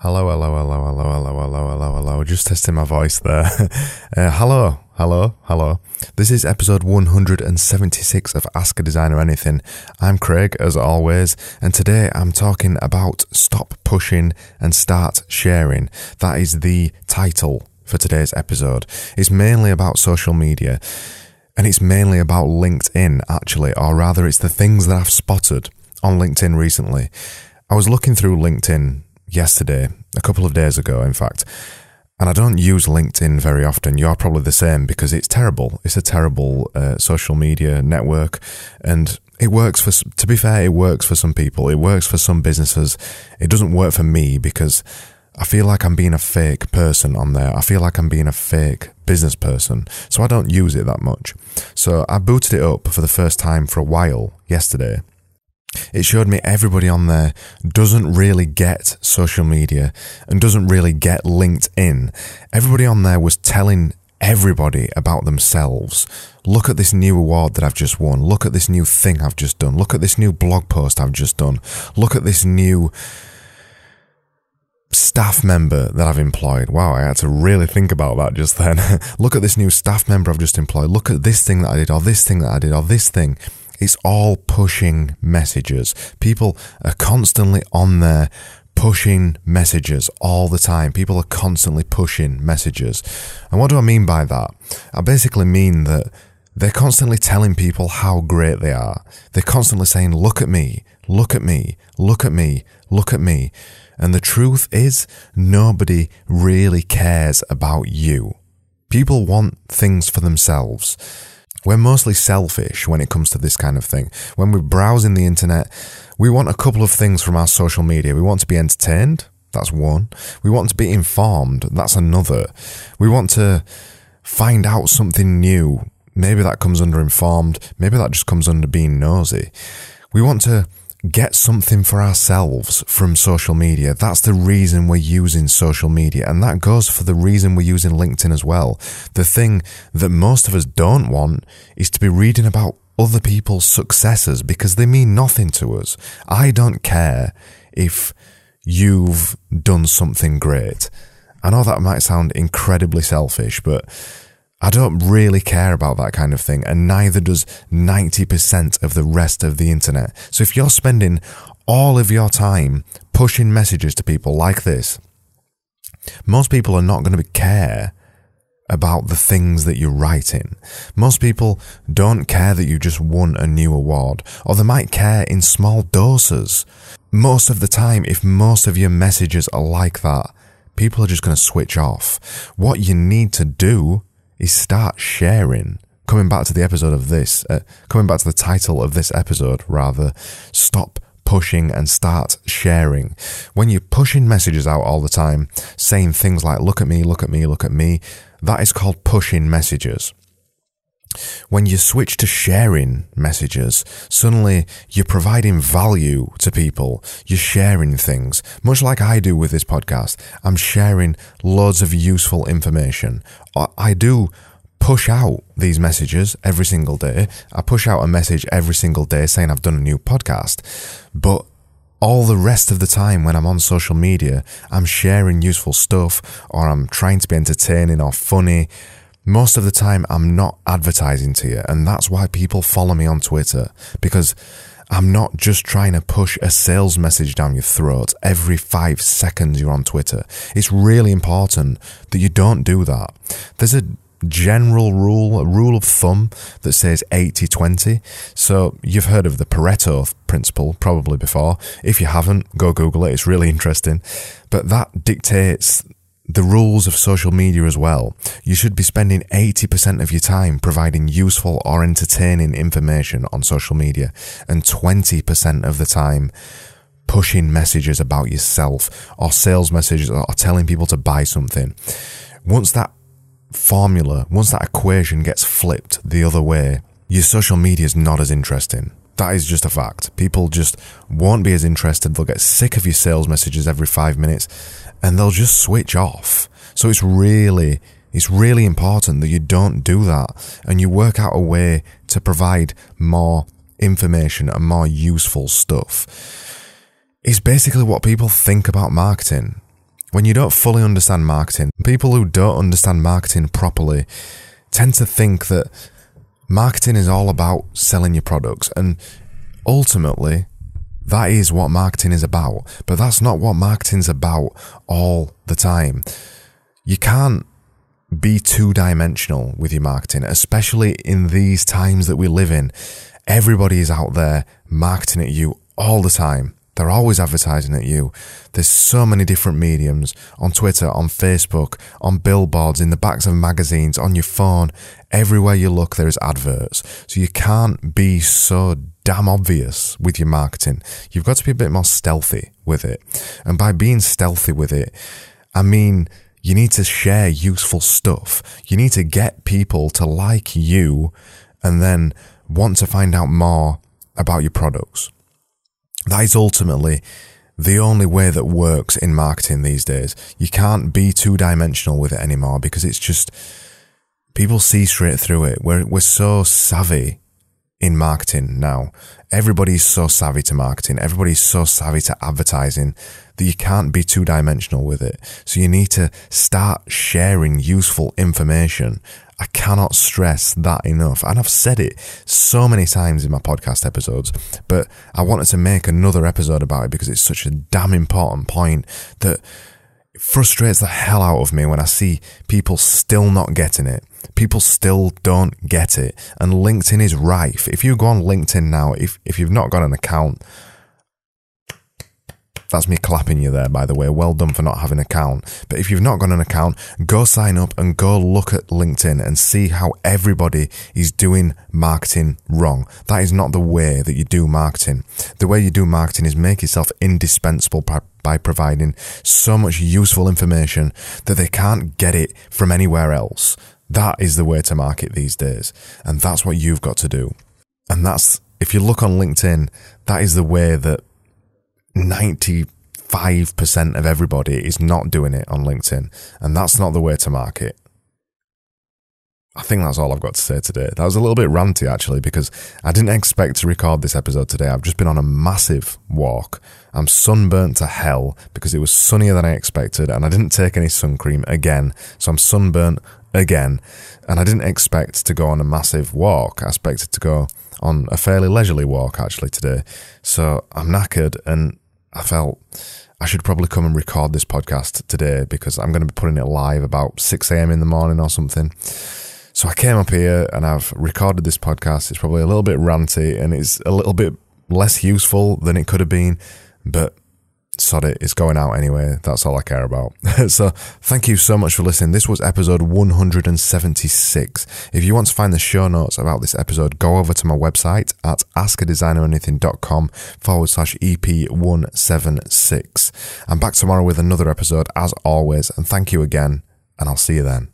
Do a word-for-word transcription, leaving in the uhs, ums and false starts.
Hello, hello, hello, hello, hello, hello, hello, hello. Just testing my voice there. uh, hello, hello, hello. This is episode one hundred seventy-six of Ask a Designer Anything. I'm Craig, as always, and today I'm talking about Stop Pushing and Start Sharing. That is the title for today's episode. It's mainly about social media, and it's mainly about LinkedIn, actually, or rather it's the things that I've spotted on LinkedIn recently. I was looking through LinkedIn yesterday, a couple of days ago, in fact, and I don't use LinkedIn very often. You're probably the same because it's terrible. It's a terrible uh, social media network, and it works for, to be fair, it works for some people. It works for some businesses. It doesn't work for me because I feel like I'm being a fake person on there. I feel like I'm being a fake business person, so I don't use it that much. So I booted it up for the first time for a while yesterday. It showed me everybody on there doesn't really get social media and doesn't really get LinkedIn. Everybody on there was telling everybody about themselves. Look at this new award that I've just won. Look at this new thing I've just done. Look at this new blog post I've just done. Look at this new staff member that I've employed. Wow, I had to really think about that just then. Look at this new staff member I've just employed. Look at this thing that I did, or this thing that I did, or this thing. It's all pushing messages. People are constantly on there pushing messages all the time. People are constantly pushing messages. And what do I mean by that? I basically mean that they're constantly telling people how great they are. They're constantly saying, look at me, look at me, look at me, look at me. And the truth is, nobody really cares about you. People want things for themselves. We're mostly selfish when it comes to this kind of thing. When we're browsing the internet, we want a couple of things from our social media. We want to be entertained, that's one. We want to be informed, that's another. We want to find out something new. Maybe that comes under informed, maybe that just comes under being nosy. We want to get something for ourselves from social media. That's the reason we're using social media. And that goes for the reason we're using LinkedIn as well. The thing that most of us don't want is to be reading about other people's successes because they mean nothing to us. I don't care if you've done something great. I know that might sound incredibly selfish, but I don't really care about that kind of thing, and neither does ninety percent of the rest of the internet. So if you're spending all of your time pushing messages to people like this, most people are not going to care about the things that you're writing. Most people don't care that you just won a new award, or they might care in small doses. Most of the time, if most of your messages are like that, people are just going to switch off. What you need to do is start sharing. Coming back to the episode of this, uh, coming back to the title of this episode, rather, stop pushing and start sharing. When you're pushing messages out all the time, saying things like, look at me, look at me, look at me, that is called pushing messages. When you switch to sharing messages, suddenly you're providing value to people. You're sharing things, much like I do with this podcast. I'm sharing loads of useful information. I do push out these messages every single day. I push out a message every single day saying I've done a new podcast, but all the rest of the time when I'm on social media, I'm sharing useful stuff, or I'm trying to be entertaining or funny. Most of the time, I'm not advertising to you, and that's why people follow me on Twitter, because I'm not just trying to push a sales message down your throat every five seconds you're on Twitter. It's really important that you don't do that. There's a general rule, a rule of thumb that says eighty twenty. So you've heard of the Pareto principle probably before. If you haven't, go Google it. It's really interesting. But that dictates the rules of social media as well. You should be spending eighty percent of your time providing useful or entertaining information on social media, and twenty percent of the time pushing messages about yourself, or sales messages, or telling people to buy something. Once that formula, once that equation gets flipped the other way, your social media is not as interesting. That is just a fact. People just won't be as interested. They'll get sick of your sales messages every five minutes and they'll just switch off. So it's really, it's really important that you don't do that, and you work out a way to provide more information and more useful stuff. It's basically what people think about marketing. When you don't fully understand marketing, people who don't understand marketing properly tend to think that marketing is all about selling your products, and ultimately, that is what marketing is about, but that's not what marketing's about all the time. You can't be two-dimensional with your marketing, especially in these times that we live in. Everybody is out there marketing at you all the time. They're always advertising at you. There's so many different mediums, on Twitter, on Facebook, on billboards, in the backs of magazines, on your phone. Everywhere you look, there is adverts. So you can't be so damn obvious with your marketing. You've got to be a bit more stealthy with it. And by being stealthy with it, I mean, you need to share useful stuff. You need to get people to like you and then want to find out more about your products. That is ultimately the only way that works in marketing these days. You can't be two-dimensional with it anymore because it's just, people see straight through it. We're, we're so savvy in marketing now. Everybody's so savvy to marketing. Everybody's so savvy to advertising that you can't be two-dimensional with it. So you need to start sharing useful information. I cannot stress that enough. And I've said it so many times in my podcast episodes, but I wanted to make another episode about it because it's such a damn important point that frustrates the hell out of me when I see people still not getting it. People still don't get it. And LinkedIn is rife. If you go on LinkedIn now, if, if you've not got an account, that's me clapping you there, by the way. Well done for not having an account. But if you've not got an account, go sign up and go look at LinkedIn and see how everybody is doing marketing wrong. That is not the way that you do marketing. The way you do marketing is make yourself indispensable by, by providing so much useful information that they can't get it from anywhere else. That is the way to market these days. And that's what you've got to do. And that's, if you look on LinkedIn, that is the way that ninety-five percent of everybody is not doing it on LinkedIn, and that's not the way to market. I think that's all I've got to say today. That was a little bit ranty actually, because I didn't expect to record this episode today. I've just been on a massive walk. I'm sunburnt to hell because it was sunnier than I expected, and I didn't take any sun cream again, so I'm sunburnt again. And I didn't expect to go on a massive walk. I expected to go on a fairly leisurely walk actually today, so I'm knackered, and I felt I should probably come and record this podcast today because I'm going to be putting it live about six a.m. in the morning or something. So I came up here and I've recorded this podcast. It's probably a little bit ranty and it's a little bit less useful than it could have been, but sod it, it's going out anyway. That's all I care about. So thank you so much for listening. This was episode one hundred seventy-six. If you want to find the show notes about this episode, go over to my website at ask a designer anything dot com forward slash E P one seventy-six. I'm back tomorrow with another episode as always, and thank you again, and I'll see you then.